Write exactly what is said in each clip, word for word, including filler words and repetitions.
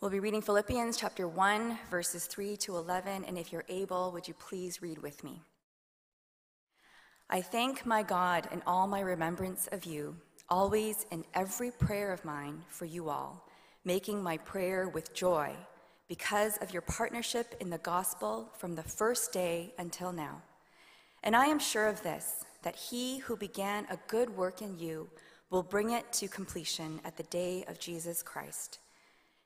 We'll be reading Philippians chapter one, verses three to eleven, and if you're able, would you please read with me? I thank my God in all my remembrance of you, always in every prayer of mine for you all, making my prayer with joy because of your partnership in the gospel from the first day until now. And I am sure of this, that he who began a good work in you will bring it to completion at the day of Jesus Christ.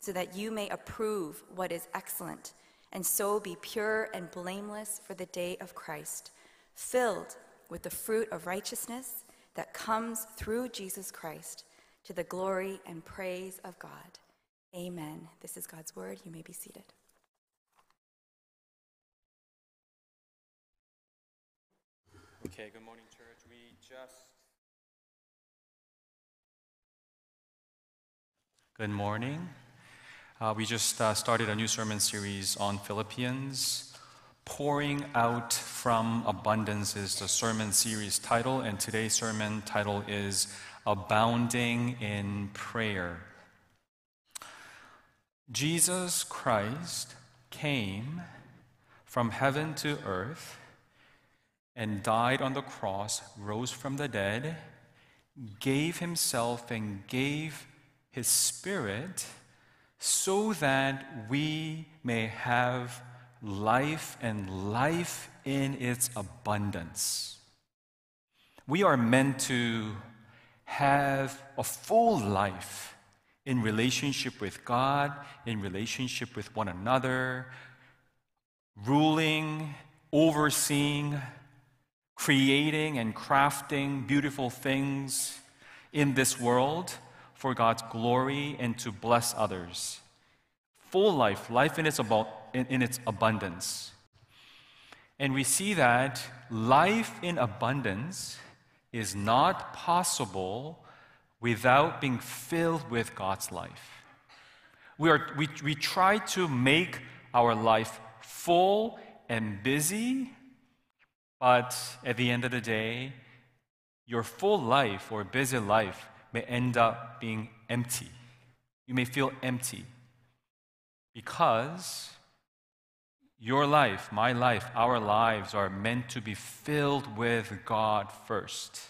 so that you may approve what is excellent, and so be pure and blameless for the day of Christ, filled with the fruit of righteousness that comes through Jesus Christ, to the glory and praise of God. Amen. This is God's word. You may be seated. Okay, good morning, church. We just... Good morning. Uh, we just uh, started a new sermon series on Philippians. Pouring Out from Abundance is the sermon series title, and today's sermon title is Abounding in Prayer. Jesus Christ came from heaven to earth and died on the cross, rose from the dead, gave himself and gave his spirit so that we may have life and life in its abundance. We are meant to have a full life in relationship with God, in relationship with one another, ruling, overseeing, creating and crafting beautiful things in this world for God's glory and to bless others. Full life, life in its, abo- in, in its abundance. And we see that life in abundance is not possible without being filled with God's life. We, are, we, we try to make our life full and busy, but at the end of the day, your full life or busy life may end up being empty. You may feel empty because your life, my life, our lives are meant to be filled with God first.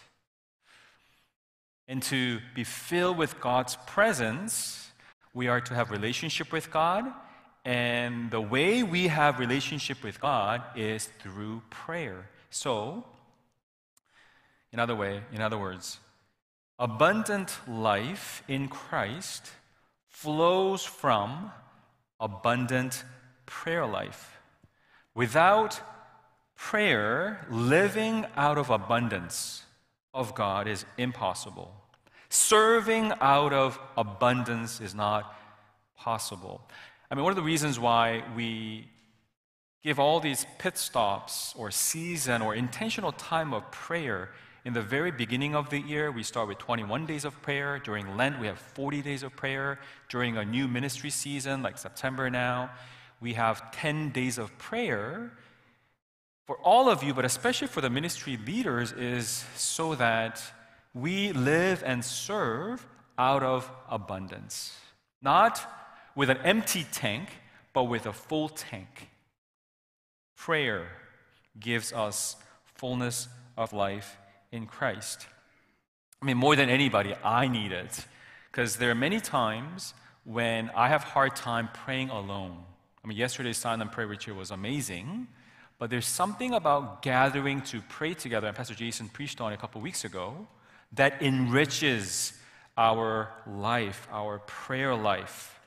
And to be filled with God's presence, we are to have relationship with God, and the way we have relationship with God is through prayer. So, in other way, in other words, abundant life in Christ flows from abundant prayer life. Without prayer, living out of abundance of God is impossible. Serving out of abundance is not possible. I mean, one of the reasons why we give all these pit stops or season or intentional time of prayer. In the very beginning of the year, we start with twenty-one days of prayer. During Lent, we have forty days of prayer. During a new ministry season, like September now, we have ten days of prayer. For all of you, but especially for the ministry leaders, is so that we live and serve out of abundance. Not with an empty tank, but with a full tank. Prayer gives us fullness of life in Christ. I mean, more than anybody, I need it, because there are many times when I have a hard time praying alone. I mean, yesterday's silent prayer retreat was amazing, but there's something about gathering to pray together, and Pastor Jason preached on it a couple weeks ago, that enriches our life, our prayer life.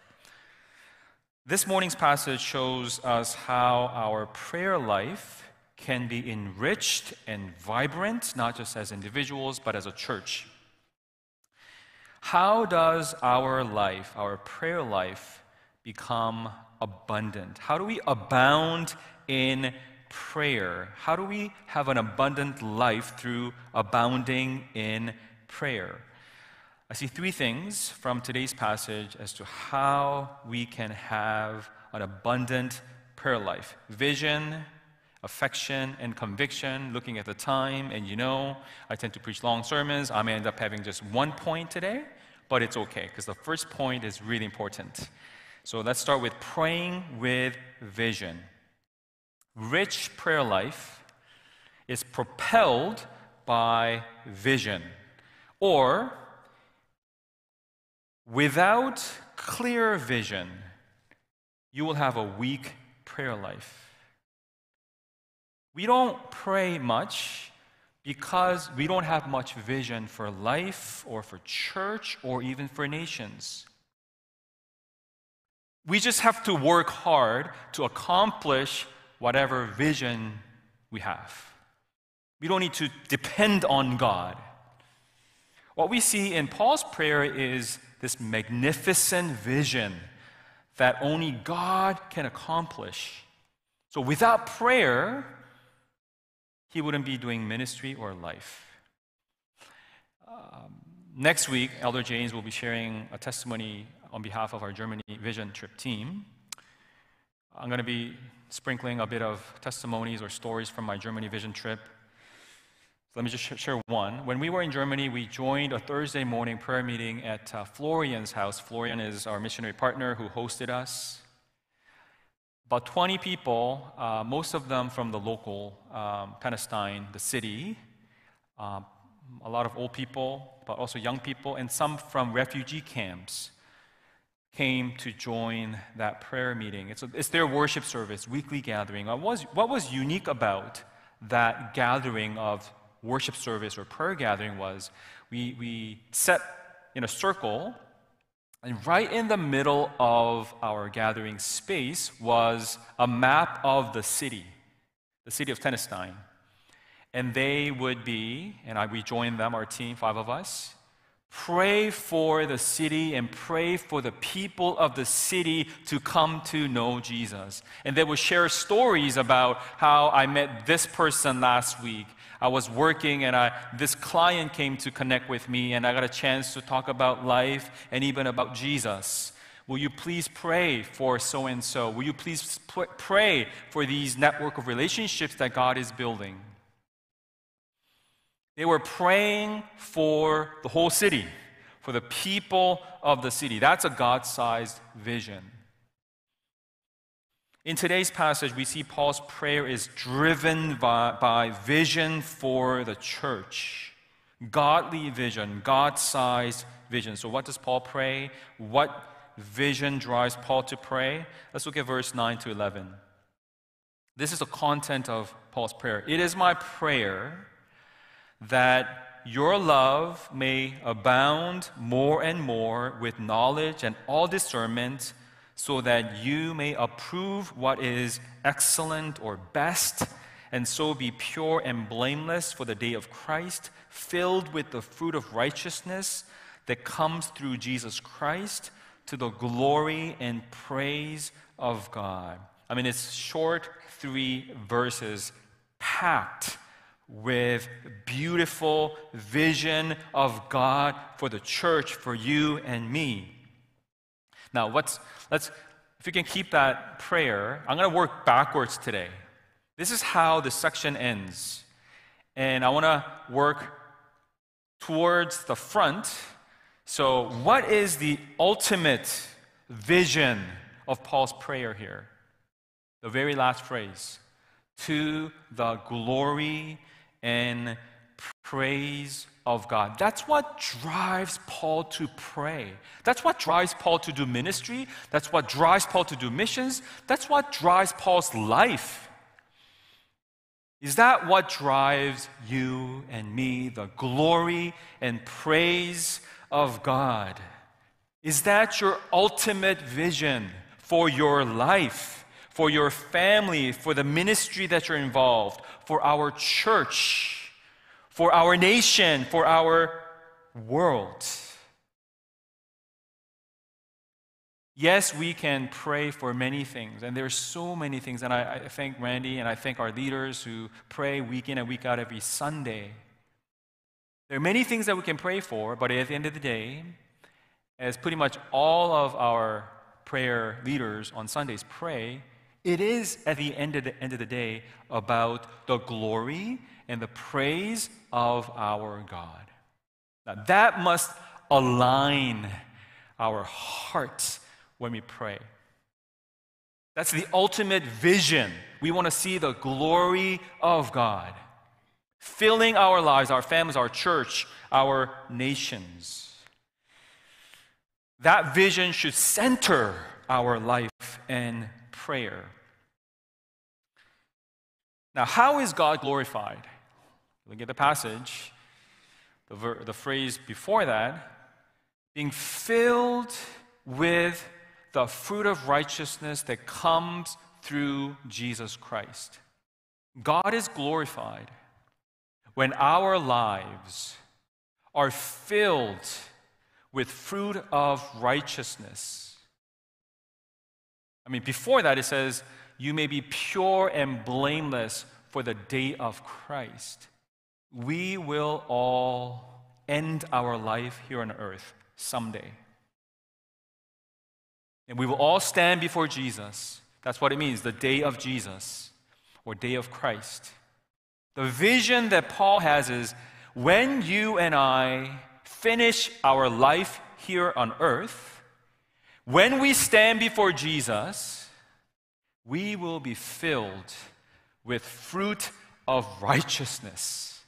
This morning's passage shows us how our prayer life can be enriched and vibrant, not just as individuals, but as a church. How does our life, our prayer life, become abundant? How do we abound in prayer? How do we have an abundant life through abounding in prayer? I see three things from today's passage as to how we can have an abundant prayer life. Vision, affection, and conviction. Looking at the time, and you know, I tend to preach long sermons. I may end up having just one point today, but it's okay, because the first point is really important. So let's start with praying with vision. Rich prayer life is propelled by vision, or without clear vision, you will have a weak prayer life. We don't pray much because we don't have much vision for life or for church or even for nations. We just have to work hard to accomplish whatever vision we have. We don't need to depend on God. What we see in Paul's prayer is this magnificent vision that only God can accomplish. So without prayer, he wouldn't be doing ministry or life. Um, next week, Elder James will be sharing a testimony on behalf of our Germany Vision Trip team. I'm going to be sprinkling a bit of testimonies or stories from my Germany Vision Trip. Let me just share one. When we were in Germany, we joined a Thursday morning prayer meeting at uh, Florian's house. Florian is our missionary partner who hosted us. About twenty people, uh, most of them from the local um, Palestine, the city. Uh, a lot of old people, but also young people, and some from refugee camps came to join that prayer meeting. It's, a, it's their worship service, weekly gathering. What was, what was unique about that gathering of worship service or prayer gathering was we, we sat in a circle, and right in the middle of our gathering space was a map of the city, the city of Tennessee. And they would be, and I, we joined them, our team, five of us, pray for the city and pray for the people of the city to come to know Jesus. And they would share stories about how I met this person last week. I was working and I, this client came to connect with me and I got a chance to talk about life and even about Jesus. Will you please pray for so-and-so? Will you please pray for these network of relationships that God is building? They were praying for the whole city, for the people of the city. That's a God-sized vision. In today's passage, we see Paul's prayer is driven by, by vision for the church. Godly vision, God-sized vision. So what does Paul pray? What vision drives Paul to pray? Let's look at verse nine to eleven. This is the content of Paul's prayer. It is my prayer that your love may abound more and more with knowledge and all discernment, so that you may approve what is excellent or best, and so be pure and blameless for the day of Christ, filled with the fruit of righteousness that comes through Jesus Christ, to the glory and praise of God. I mean, it's short three verses packed with beautiful vision of God for the church, for you and me. Now, let's, let's, if you can keep that prayer, I'm going to work backwards today. This is how the section ends. And I want to work towards the front. So what is the ultimate vision of Paul's prayer here? The very last phrase, to the glory and praise of God. That's what drives Paul to pray. That's what drives Paul to do ministry. That's what drives Paul to do missions. That's what drives Paul's life. Is that what drives you and me, the glory and praise of God? Is that your ultimate vision for your life, for your family, for the ministry that you're involved, for our church, for our nation, for our world? Yes, we can pray for many things, and there's so many things, and I, I thank Randy and I thank our leaders who pray week in and week out every Sunday. There are many things that we can pray for, but at the end of the day, as pretty much all of our prayer leaders on Sundays pray, it is at the end of the end of the day about the glory and the praise of our God. Now that must align our hearts when we pray. That's the ultimate vision. We want to see the glory of God filling our lives, our families, our church, our nations. That vision should center our life and prayer. Now, how is God glorified? Look at the passage, the, ver- the phrase before that, being filled with the fruit of righteousness that comes through Jesus Christ. God is glorified when our lives are filled with fruit of righteousness. I mean, before that it says, you may be pure and blameless for the day of Christ. We will all end our life here on earth someday. And we will all stand before Jesus. That's what it means, the day of Jesus or day of Christ. The vision that Paul has is when you and I finish our life here on earth, when we stand before Jesus, we will be filled with fruit of righteousness,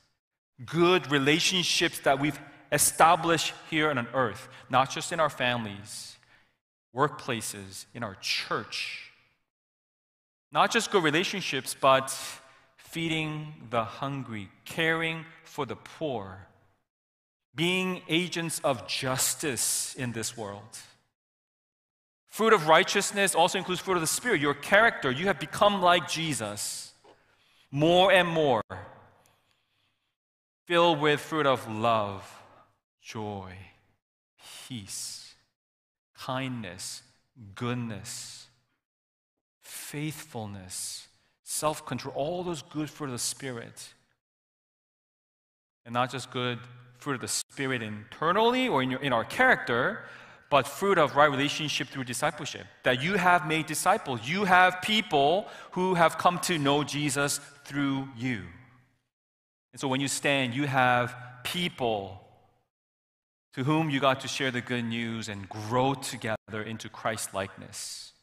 good relationships that we've established here on earth, not just in our families, workplaces, in our church. Not just good relationships, but feeding the hungry, caring for the poor, being agents of justice in this world. Fruit of righteousness also includes fruit of the Spirit, your character. You have become like Jesus more and more, filled with fruit of love, joy, peace, kindness, goodness, faithfulness, self-control, all those good fruit of the Spirit. And not just good fruit of the Spirit internally or in, your, in our character, but fruit of right relationship through discipleship. That you have made disciples. You have people who have come to know Jesus through you. And so when you stand, you have people to whom you got to share the good news and grow together into Christ-likeness.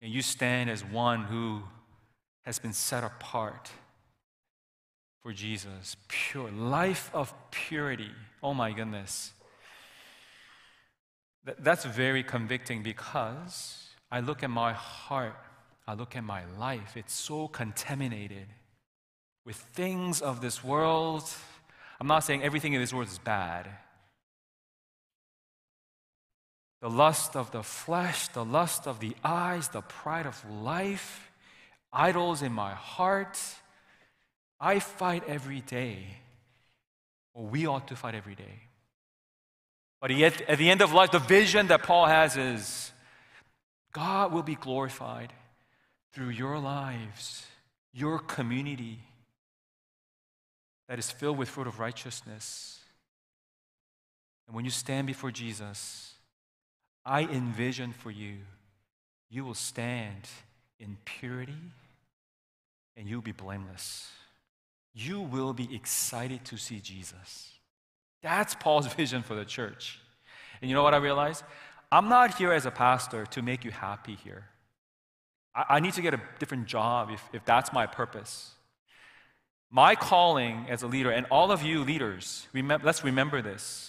And you stand as one who has been set apart for Jesus. Pure, life of purity. Oh my goodness. Th- that's very convicting because I look at my heart, I look at my life, it's so contaminated with things of this world. I'm not saying everything in this world is bad. The lust of the flesh, the lust of the eyes, the pride of life, idols in my heart. I fight every day, or we ought to fight every day. But yet, at the end of life, the vision that Paul has is God will be glorified through your lives, your community that is filled with fruit of righteousness. And when you stand before Jesus, I envision for you, you will stand in purity and you'll be blameless. You will be excited to see Jesus. That's Paul's vision for the church. And you know what I realized? I'm not here as a pastor to make you happy here. I, I need to get a different job if, if that's my purpose. My calling as a leader, and all of you leaders, remember, let's remember this.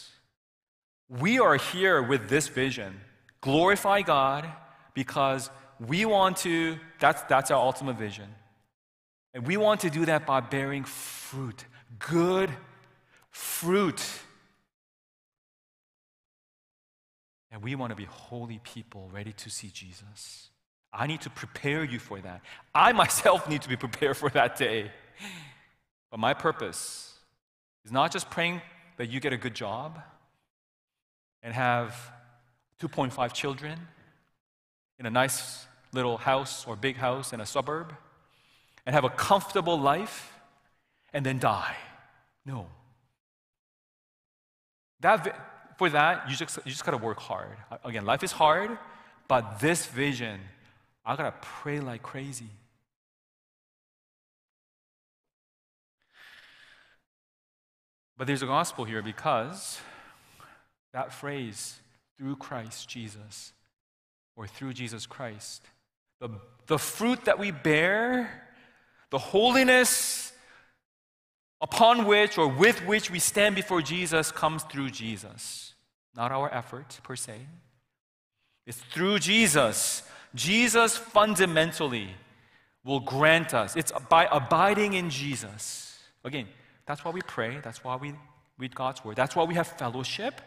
We are here with this vision. Glorify God because we want to, that's, that's our ultimate vision. And we want to do that by bearing fruit, good fruit. And we want to be holy people ready to see Jesus. I need to prepare you for that. I myself need to be prepared for that day. But my purpose is not just praying that you get a good job and have two point five children in a nice little house or big house in a suburb and have a comfortable life and then die. No. That, for that, you just, you just got to work hard. Again, life is hard, but this vision, I got to pray like crazy. But there's a gospel here because that phrase, through Christ Jesus, or through Jesus Christ, the, the fruit that we bear, the holiness upon which or with which we stand before Jesus comes through Jesus. Not our effort per se. It's through Jesus. Jesus fundamentally will grant us. It's by abiding in Jesus. Again, that's why we pray. That's why we read God's word. That's why we have fellowship.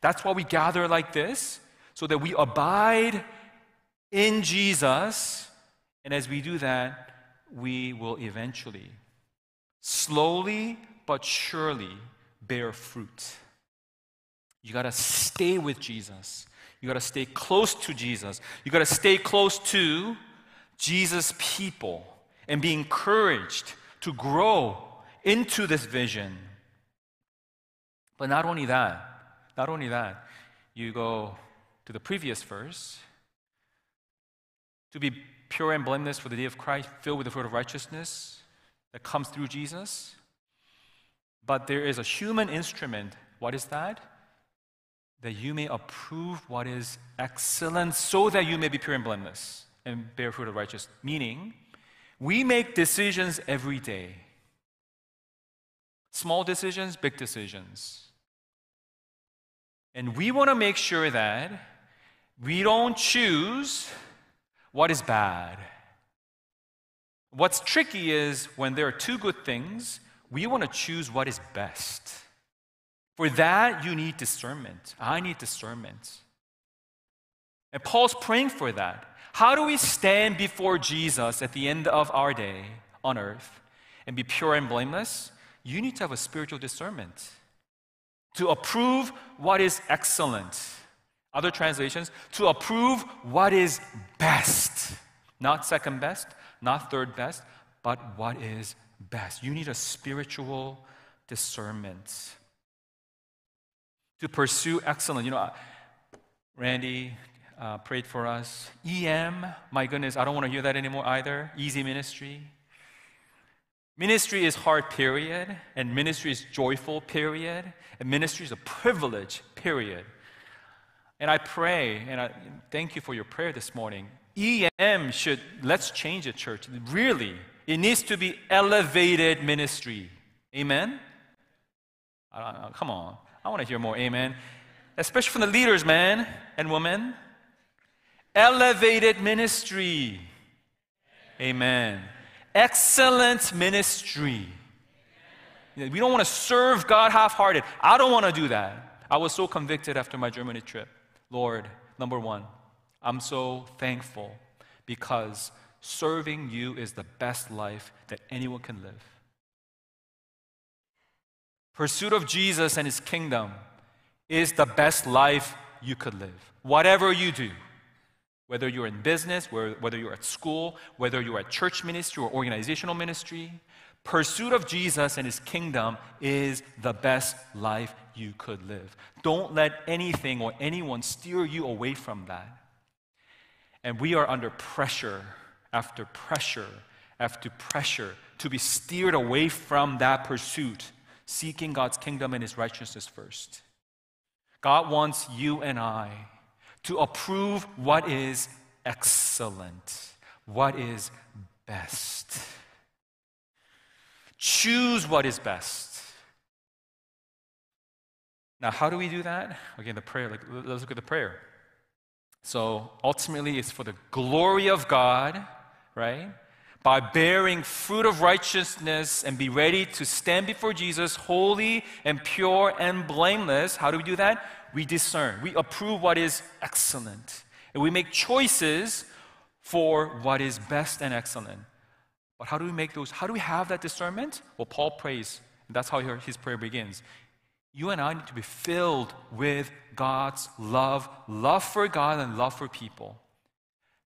That's why we gather like this, so that we abide in Jesus. And as we do that, we will eventually, slowly but surely, bear fruit. You got to stay with Jesus. You got to stay close to Jesus. You got to stay close to Jesus' people and be encouraged to grow into this vision. But not only that, not only that, you go to the previous verse. To be pure and blameless for the day of Christ, filled with the fruit of righteousness that comes through Jesus. But there is a human instrument. What is that? That you may approve what is excellent, so that you may be pure and blameless and bear fruit of righteousness. Meaning, we make decisions every day. Small decisions, big decisions. And we want to make sure that we don't choose what is bad. What's tricky is when there are two good things, we want to choose what is best. For that, you need discernment. I need discernment. And Paul's praying for that. How do we stand before Jesus at the end of our day on earth and be pure and blameless? You need to have a spiritual discernment to approve what is excellent. Other translations, to approve what is best. Not second best, not third best, but what is best. You need a spiritual discernment to pursue excellence. You know, Randy uh, prayed for us. E M, my goodness, I don't want to hear that anymore either. Easy ministry. Ministry is hard, period, and ministry is joyful, period, and ministry is a privilege, period. And I pray, and I thank you for your prayer this morning. E M should, let's change it, church. Really, it needs to be elevated ministry. Amen? Uh, come on. I want to hear more amen. Especially from the leaders, man and woman. Elevated ministry. Amen. Excellent ministry. Amen. We don't want to serve God half-hearted. I don't want to do that. I was so convicted after my Germany trip. Lord, number one, I'm so thankful because serving you is the best life that anyone can live. Pursuit of Jesus and his kingdom is the best life you could live. Whatever you do. Whether you're in business, whether you're at school, whether you're at church ministry or organizational ministry, pursuit of Jesus and his kingdom is the best life you could live. Don't let anything or anyone steer you away from that. And we are under pressure after pressure after pressure to be steered away from that pursuit, seeking God's kingdom and his righteousness first. God wants you and I to approve what is excellent, what is best. Choose what is best. Now, how do we do that? Again, the prayer, like, let's look at the prayer. So, ultimately, it's for the glory of God, right? By bearing fruit of righteousness and be ready to stand before Jesus, holy and pure and blameless. How do we do that? We discern. We approve what is excellent. And we make choices for what is best and excellent. But how do we make those? How do we have that discernment? Well, Paul prays. And that's how his prayer begins. You and I need to be filled with God's love, love for God and love for people.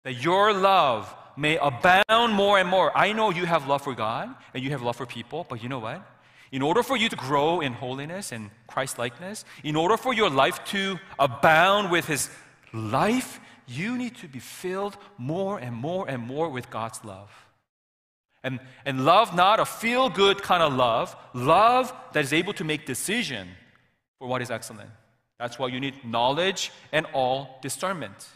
That your love may abound more and more. I know you have love for God and you have love for people, but you know what? In order for you to grow in holiness and Christ-likeness, in order for your life to abound with His life, you need to be filled more and more and more with God's love. And, and love, not a feel-good kind of love, love that is able to make decision for what is excellent. That's why you need knowledge and all discernment.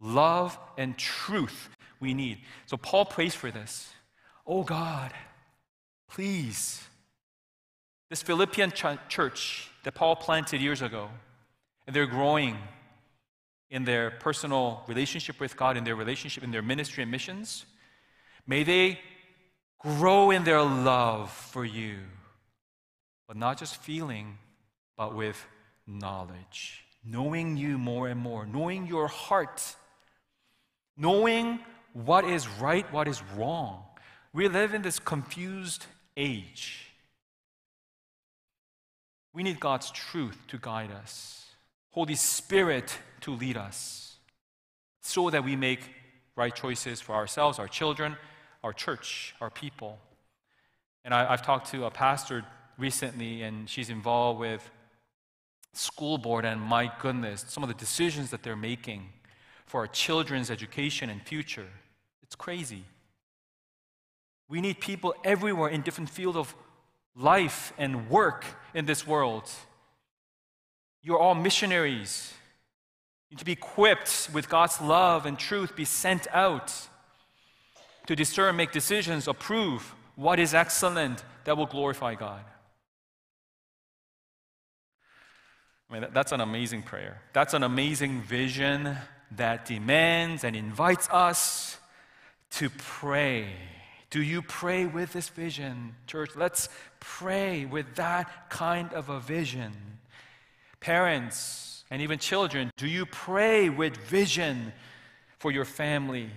Love and truth we need. So Paul prays for this. Oh God, please, this Philippian ch- church that Paul planted years ago, and they're growing in their personal relationship with God, in their relationship, in their ministry and missions, may they grow in their love for you, but not just feeling, but with knowledge, knowing you more and more, knowing your heart, knowing what is right, what is wrong. We live in this confused age. We need God's truth to guide us, Holy Spirit to lead us, so that we make right choices for ourselves, our children, our church, our people. And I, I've talked to a pastor recently, and she's involved with school board, and my goodness, some of the decisions that they're making for our children's education and future. It's crazy. We need people everywhere in different fields of life and work in this world. You're all missionaries. You need to be equipped with God's love and truth, be sent out to discern, make decisions, approve what is excellent that will glorify God. I mean, that's an amazing prayer. That's an amazing vision that demands and invites us to pray. Do you pray with this vision, church? Let's pray with that kind of a vision. Parents and even children, do you pray with vision for your family?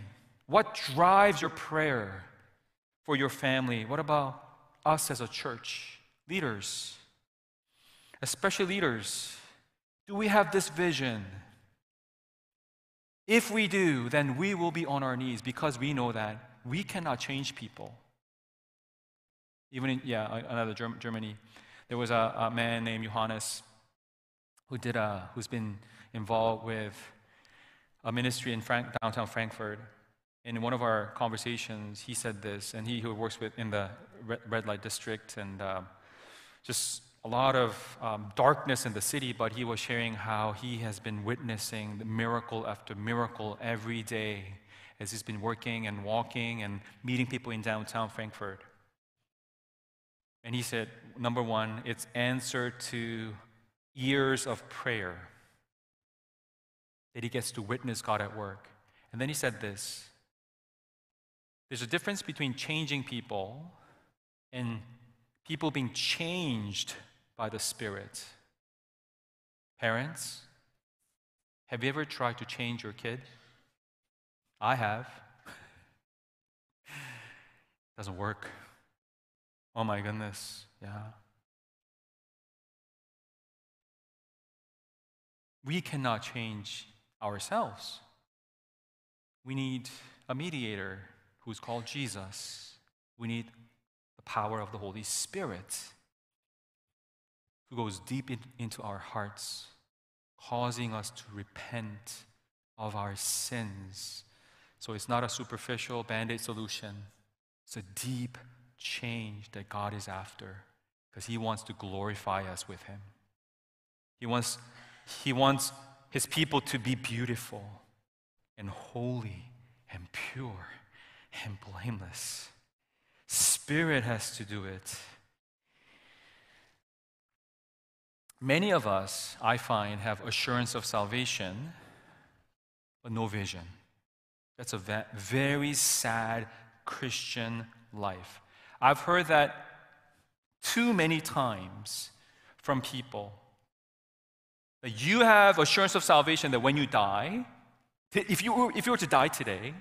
What drives your prayer for your family? What about us as a church? Leaders, especially leaders, do we have this vision? If we do, then we will be on our knees, because we know that we cannot change people. Even in, yeah, another Germ- Germany, there was a, a man named Johannes who did a, who's been involved with a ministry in Frank, downtown Frankfurt. And in one of our conversations, he said this, and he who works with in the red light district and uh, just a lot of um, darkness in the city, but he was sharing how he has been witnessing the miracle after miracle every day as he's been working and walking and meeting people in downtown Frankfurt. And he said, number one, it's answer to years of prayer that he gets to witness God at work. And then he said this, there's a difference between changing people and people being changed by the Spirit. Parents, have you ever tried to change your kid? I have. Doesn't work. Oh my goodness, yeah. We cannot change ourselves. We need a mediator who's called Jesus. We need the power of the Holy Spirit, who goes deep in, into our hearts, causing us to repent of our sins. So it's not a superficial band-aid solution. It's a deep change that God is after, because He wants to glorify us with Him. He wants, he wants His people to be beautiful and holy and pure and blameless. Spirit has to do it. Many of us, I find, have assurance of salvation, but no vision. That's a va- very sad Christian life. I've heard that too many times from people. That you have assurance of salvation that when you die, if you were, if you were to die today,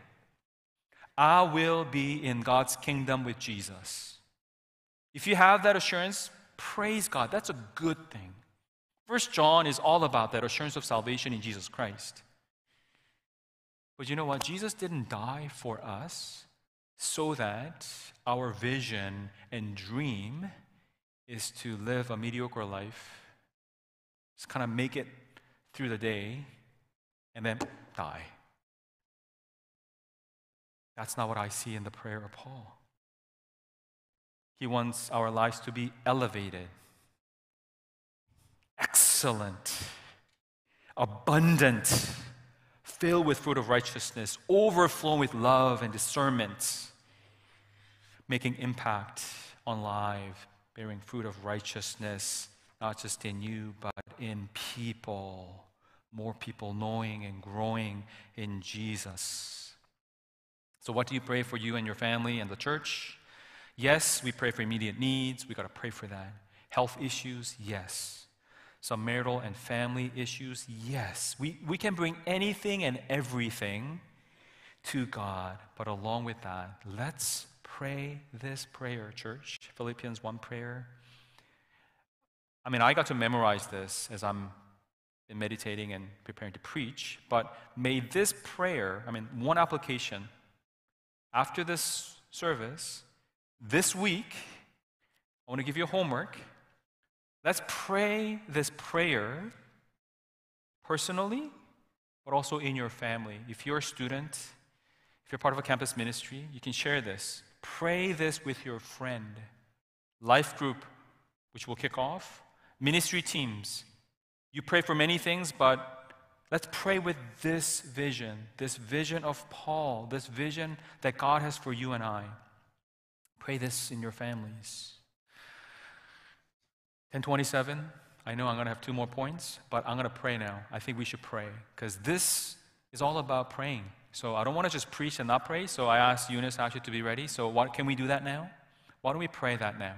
I will be in God's kingdom with Jesus. If you have that assurance, Praise God. That's a good thing. First John is all about that assurance of salvation in Jesus Christ. But you know what? Jesus didn't die for us so that our vision and dream is to live a mediocre life, just kind of make it through the day, and then die. That's not what I see in the prayer of Paul. He wants our lives to be elevated, excellent, abundant, filled with fruit of righteousness, overflowing with love and discernment, making impact on life, bearing fruit of righteousness, not just in you, but in people. More people knowing and growing in Jesus. So what do you pray for you and your family and the church? Yes, we pray for immediate needs. We got to pray for that. Health issues, yes. Some marital and family issues, yes. We, we can bring anything and everything to God, but along with that, let's pray this prayer, church. Philippians one prayer. I mean, I got to memorize this as I'm meditating and preparing to preach, but may this prayer, I mean, one application, after this service, this week, I want to give you homework. Let's pray this prayer personally, but also in your family. If you're a student, if you're part of a campus ministry, you can share this. Pray this with your friend. Life group, which will kick off. Ministry teams. You pray for many things, but let's pray with this vision, this vision of Paul, this vision that God has for you and I. Pray this in your families. ten twenty-seven, I know I'm going to have two more points, but I'm going to pray now. I think we should pray, because this is all about praying. So I don't want to just preach and not pray, so I asked Eunice actually to be ready. So what, can we do that now? Why don't we pray that now?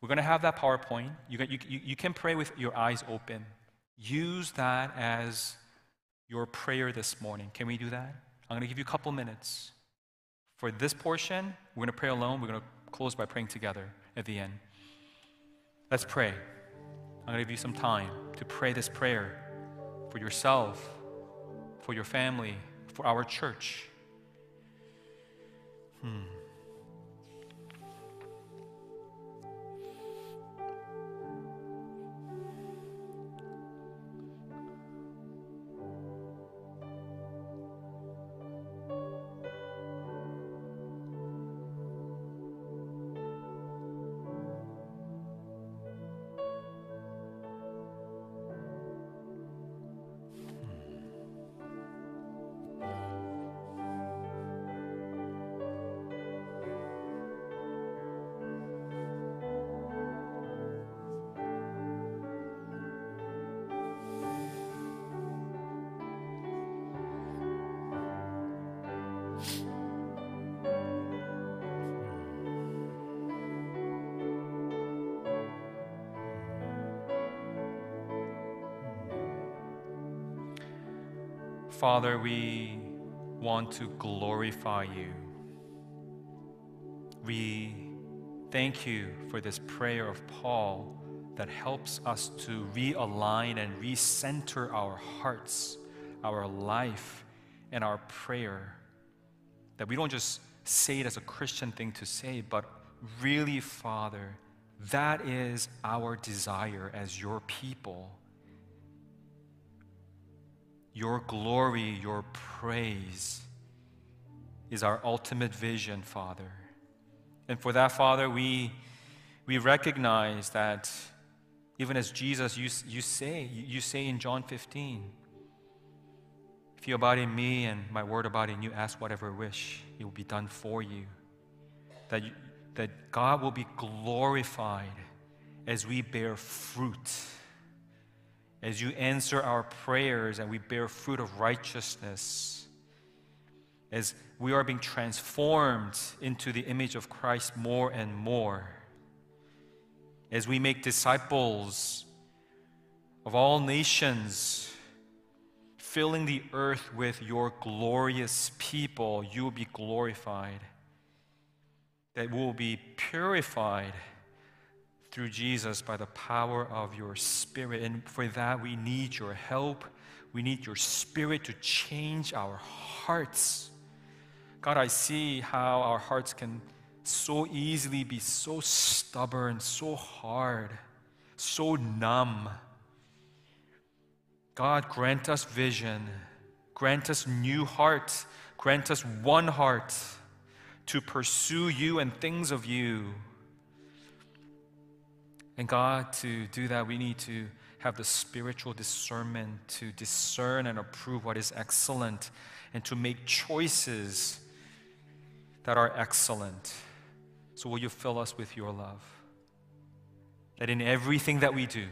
We're going to have that PowerPoint. You can, you, you can pray with your eyes open. Use that as your prayer this morning. Can we do that? I'm going to give you a couple minutes. For this portion, we're going to pray alone. We're going to close by praying together at the end. Let's pray. I'm going to give you some time to pray this prayer for yourself, for your family, for our church. Hmm. Father, we want to glorify you. We thank you for this prayer of Paul that helps us to realign and recenter our hearts, our life, and our prayer. That we don't just say it as a Christian thing to say, but really, Father, that is our desire as your people. Your glory, your praise is our ultimate vision, Father. And for that, Father, we, we recognize that even as Jesus, you, you say, you say in John fifteen, if you abide in me and my word abide in you, ask whatever wish, it will be done for you. That, you, that God will be glorified as we bear fruit. As you answer our prayers and we bear fruit of righteousness, as we are being transformed into the image of Christ more and more, as we make disciples of all nations, filling the earth with your glorious people, you will be glorified, that we will be purified through Jesus by the power of your Spirit. And for that, we need your help. We need your Spirit to change our hearts. God, I see how our hearts can so easily be so stubborn, so hard, so numb. God, grant us vision. Grant us new hearts. Grant us one heart to pursue you and things of you. And God, to do that, we need to have the spiritual discernment to discern and approve what is excellent and to make choices that are excellent. So will you fill us with your love? That in everything that we do,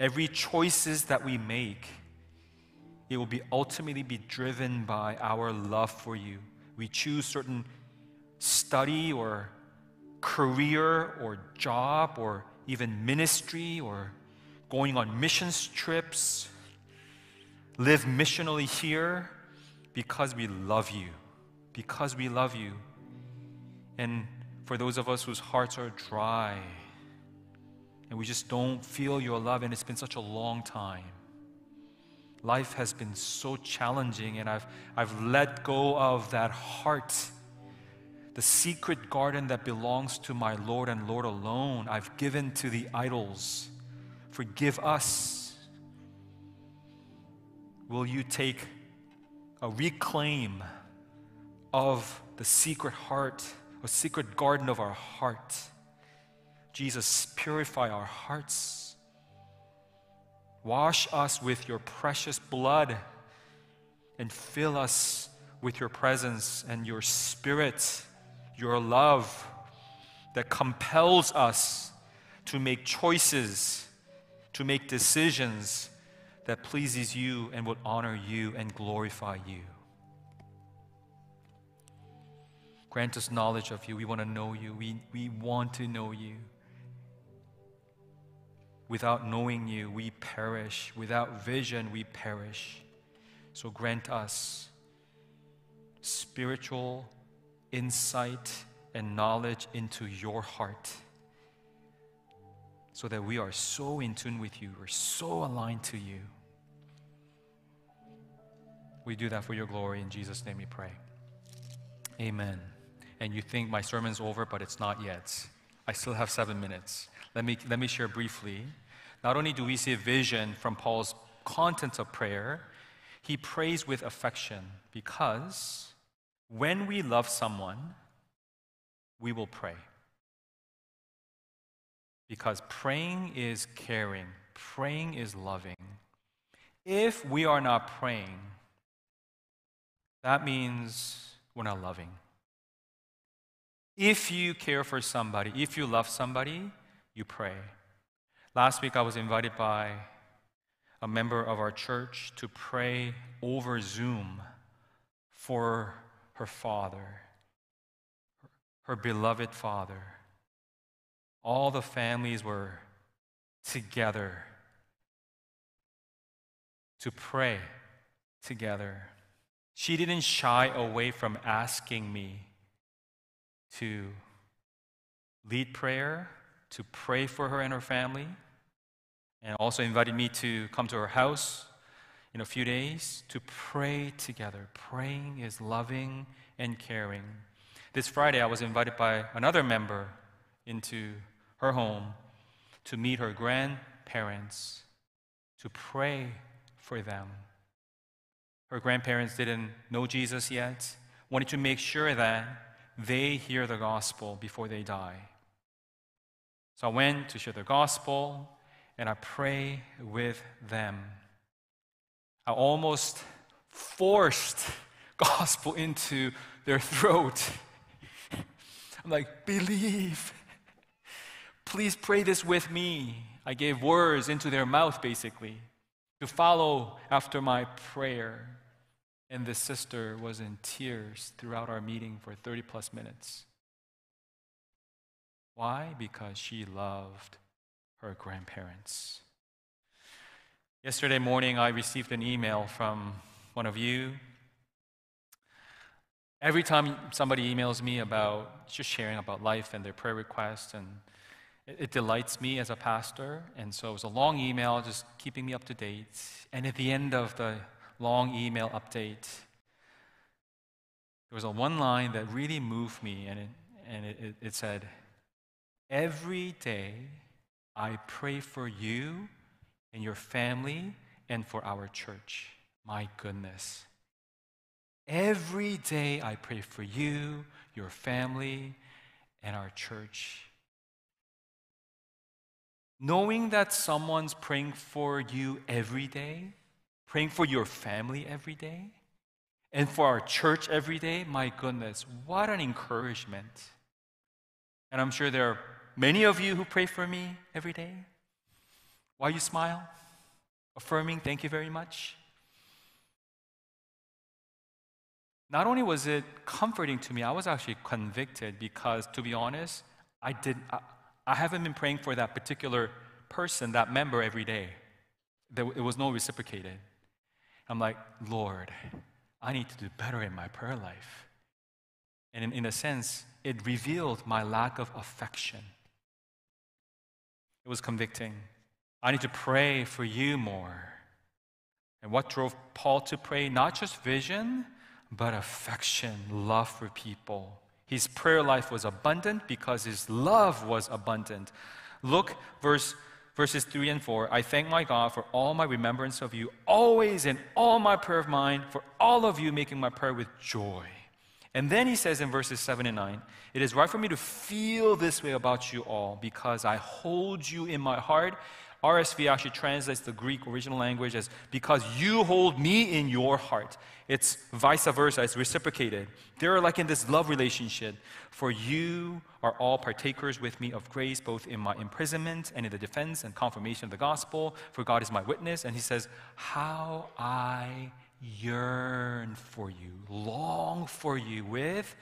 every choices that we make, it will be ultimately be driven by our love for you. We choose certain study or career or job or even ministry or going on missions trips, live missionally here because we love you, because we love you. And for those of us whose hearts are dry and we just don't feel your love, and it's been such a long time. Life has been so challenging, and I've, I've let go of that heart, the secret garden that belongs to my Lord and Lord alone. I've given to the idols. Forgive us. Will you take a reclaim of the secret heart, a secret garden of our heart? Jesus, purify our hearts. Wash us with your precious blood and fill us with your presence and your Spirit, your love that compels us to make choices, to make decisions that pleases you and will honor you and glorify you. Grant us knowledge of you. We want to know you. We, we want to know you. Without knowing you, we perish. Without vision, we perish. So grant us spiritual insight and knowledge into your heart so that we are so in tune with you, we're so aligned to you. We do that for your glory. In Jesus' name we pray. Amen. And you think my sermon's over, but it's not yet. I still have seven minutes. Let me, let me share briefly. Not only do we see a vision from Paul's content of prayer, he prays with affection, because when we love someone, we will pray. Because praying is caring. Praying is loving. If we are not praying, that means we're not loving. If you care for somebody, if you love somebody, you pray. Last week I was invited by a member of our church to pray over Zoom for her father, her beloved father. All the families were together to pray together. She didn't shy away from asking me to lead prayer, to pray for her and her family, and also invited me to come to her house in a few days to pray together. Praying is loving and caring. This Friday, I was invited by another member into her home to meet her grandparents, to pray for them. Her grandparents didn't know Jesus yet, wanted to make sure that they hear the gospel before they die. So I went to share the gospel, and I pray with them. I almost forced gospel into their throat. I'm like, believe. Please pray this with me. I gave words into their mouth, basically, to follow after my prayer. And this sister was in tears throughout our meeting for thirty plus minutes. Why? Because she loved her grandparents. Yesterday morning, I received an email from one of you. Every time somebody emails me about just sharing about life and their prayer requests and, It, it delights me as a pastor, and so it was a long email just keeping me up to date. And at the end of the long email update, there was a one line that really moved me, and it, and it, it, it said, "Every day I pray for you and your family and for our church." My goodness. Every day I pray for you, your family, and our church. Knowing that someone's praying for you every day, praying for your family every day, and for our church every day, my goodness, what an encouragement. And I'm sure there are many of you who pray for me every day. Why you smile? Affirming, thank you very much. Not only was it comforting to me, I was actually convicted because, to be honest, I did. I, I haven't been praying for that particular person, that member, every day. There, it was no reciprocated. I'm like, Lord, I need to do better in my prayer life. And in, in a sense, it revealed my lack of affection. It was convicting. I need to pray for you more. And what drove Paul to pray? Not just vision, but affection, love for people. His prayer life was abundant because his love was abundant. Look, verse, verses three and four. "I thank my God for all my remembrance of you, always in all my prayer of mine, for all of you, making my prayer with joy." And then he says in verses seven and nine, "It is right for me to feel this way about you all, because I hold you in my heart." R S V actually translates the Greek original language as, "because you hold me in your heart." It's vice versa, it's reciprocated. They're like in this love relationship. "For you are all partakers with me of grace, both in my imprisonment and in the defense and confirmation of the gospel. For God is my witness." And he says, "How I yearn for you, long for you with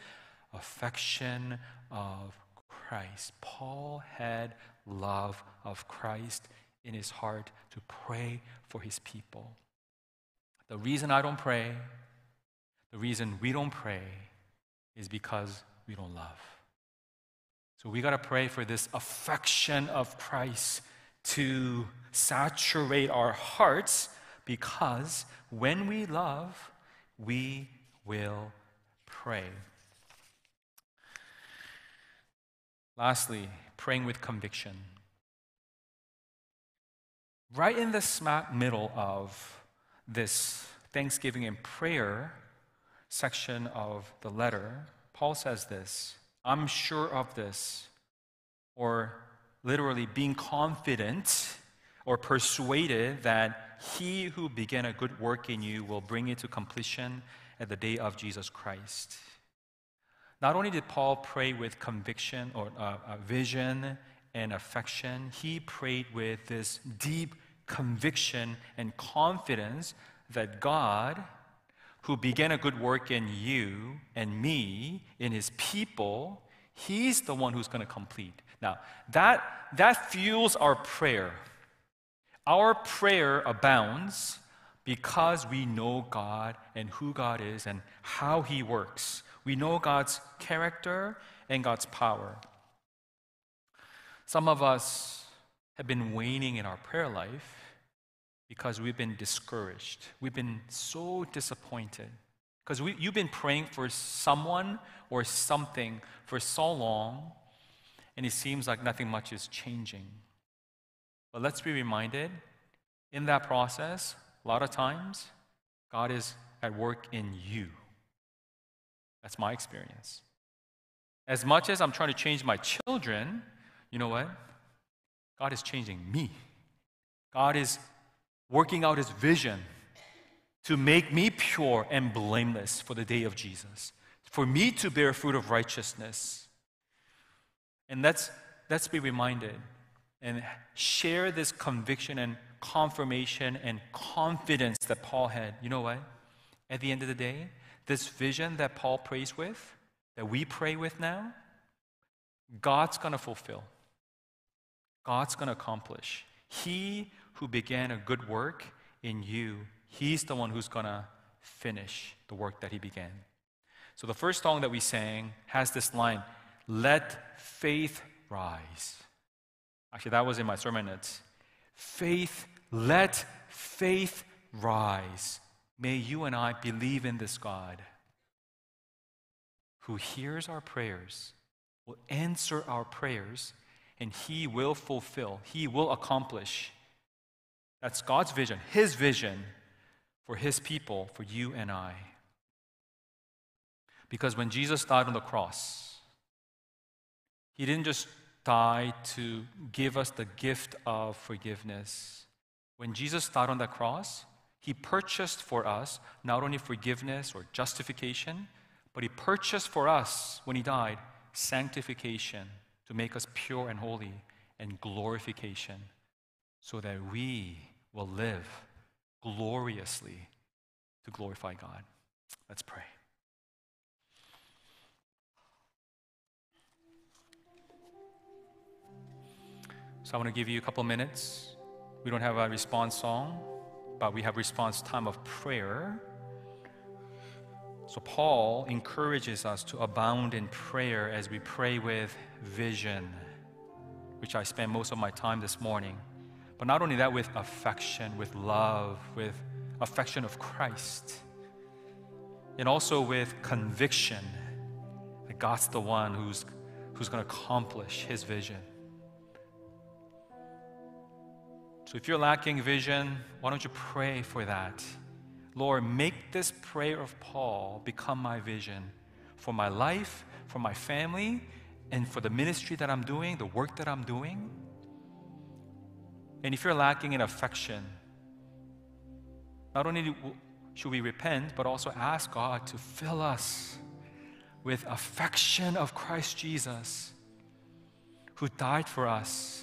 affection of Christ." Paul had love of Christ in his heart to pray for his people. The reason I don't pray, the reason we don't pray, is because we don't love. So we got to pray for this affection of Christ to saturate our hearts, because when we love, we will pray. Lastly, praying with conviction. Right in the smack middle of this Thanksgiving and prayer section of the letter, Paul says this, "I'm sure of this," or literally being confident or persuaded that he who began a good work in you will bring it to completion at the day of Jesus Christ. Not only did Paul pray with conviction or uh, vision and affection, he prayed with this deep conviction and confidence that God, who began a good work in you and me, in his people, he's the one who's going to complete. Now, that, that fuels our prayer. Our prayer abounds because we know God and who God is and how he works. We know God's character and God's power. Some of us have been waning in our prayer life because we've been discouraged. We've been so disappointed. Because we, you've been praying for someone or something for so long, and it seems like nothing much is changing. But let's be reminded, in that process, a lot of times, God is at work in you. That's my experience. As much as I'm trying to change my children, you know what? God is changing me. God is working out his vision to make me pure and blameless for the day of Jesus, for me to bear fruit of righteousness. And let's, let's be reminded and share this conviction and confirmation and confidence that Paul had. You know what? At the end of the day, this vision that Paul prays with, that we pray with now, God's going to fulfill. God's going to accomplish. He who began a good work in you, he's the one who's going to finish the work that he began. So the first song that we sang has this line, "Let faith rise." Actually, that was in my sermon notes. Faith, let faith rise. May you and I believe in this God who hears our prayers, will answer our prayers, and he will fulfill, he will accomplish. That's God's vision, his vision for his people, for you and I. Because when Jesus died on the cross, he didn't just die to give us the gift of forgiveness. When Jesus died on the cross, he purchased for us not only forgiveness or justification, but he purchased for us, when he died, sanctification to make us pure and holy, and glorification so that we will live gloriously to glorify God. Let's pray. So I want to give you a couple minutes. We don't have a response song, but we have response time of prayer. So Paul encourages us to abound in prayer as we pray with vision, which I spent most of my time this morning. But not only that, with affection, with love, with affection of Christ, and also with conviction that God's the one who's, who's going to accomplish his vision. So if you're lacking vision, why don't you pray for that? Lord, make this prayer of Paul become my vision for my life, for my family, and for the ministry that I'm doing, the work that I'm doing. And if you're lacking in affection, not only should we repent, but also ask God to fill us with affection of Christ Jesus, who died for us.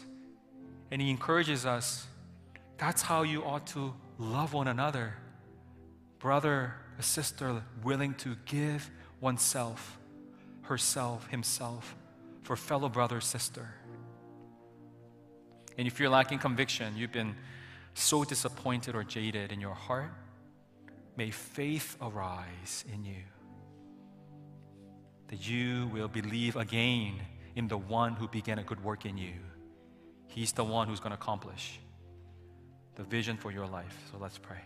And he encourages us, that's how you ought to love one another. Brother, a sister willing to give oneself, herself, himself, for fellow brother, sister. And if you're lacking conviction, you've been so disappointed or jaded in your heart, may faith arise in you, that you will believe again in the one who began a good work in you. He's the one who's going to accomplish the vision for your life. So let's pray.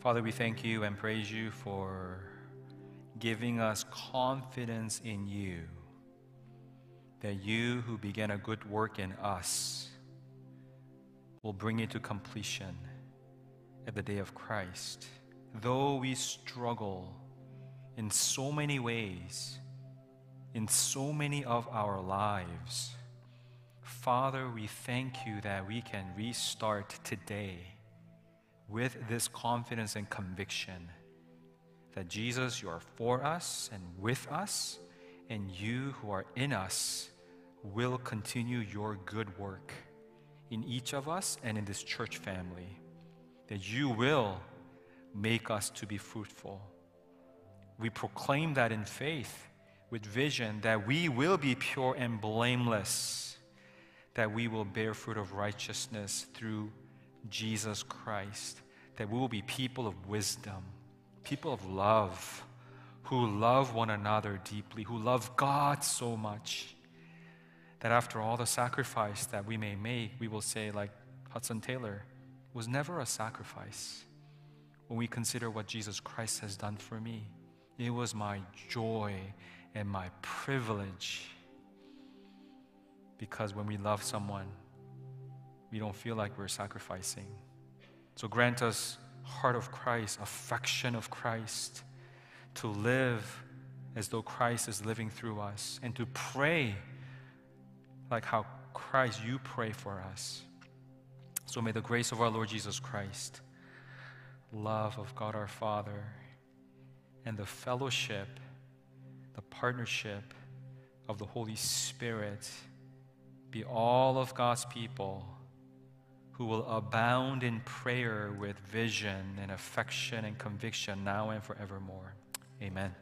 Father, we thank you and praise you for giving us confidence in you, that you who began a good work in us will bring it to completion at the day of Christ. Though we struggle in so many ways, in so many of our lives, Father, we thank you that we can restart today with this confidence and conviction that Jesus, you are for us and with us, and you who are in us will continue your good work in each of us and in this church family, that you will make us to be fruitful. We proclaim that in faith, with vision, that we will be pure and blameless, that we will bear fruit of righteousness through Jesus Christ, that we will be people of wisdom, people of love, who love one another deeply, who love God so much, that after all the sacrifice that we may make, we will say, like Hudson Taylor, was never a sacrifice. When we consider what Jesus Christ has done for me, it was my joy and my privilege. Because when we love someone, we don't feel like we're sacrificing. So grant us heart of Christ, affection of Christ, to live as though Christ is living through us, and to pray like how Christ, you pray for us. So may the grace of our Lord Jesus Christ, love of God our Father, and the fellowship, the partnership of the Holy Spirit be all of God's people who will abound in prayer with vision and affection and conviction now and forevermore. Amen.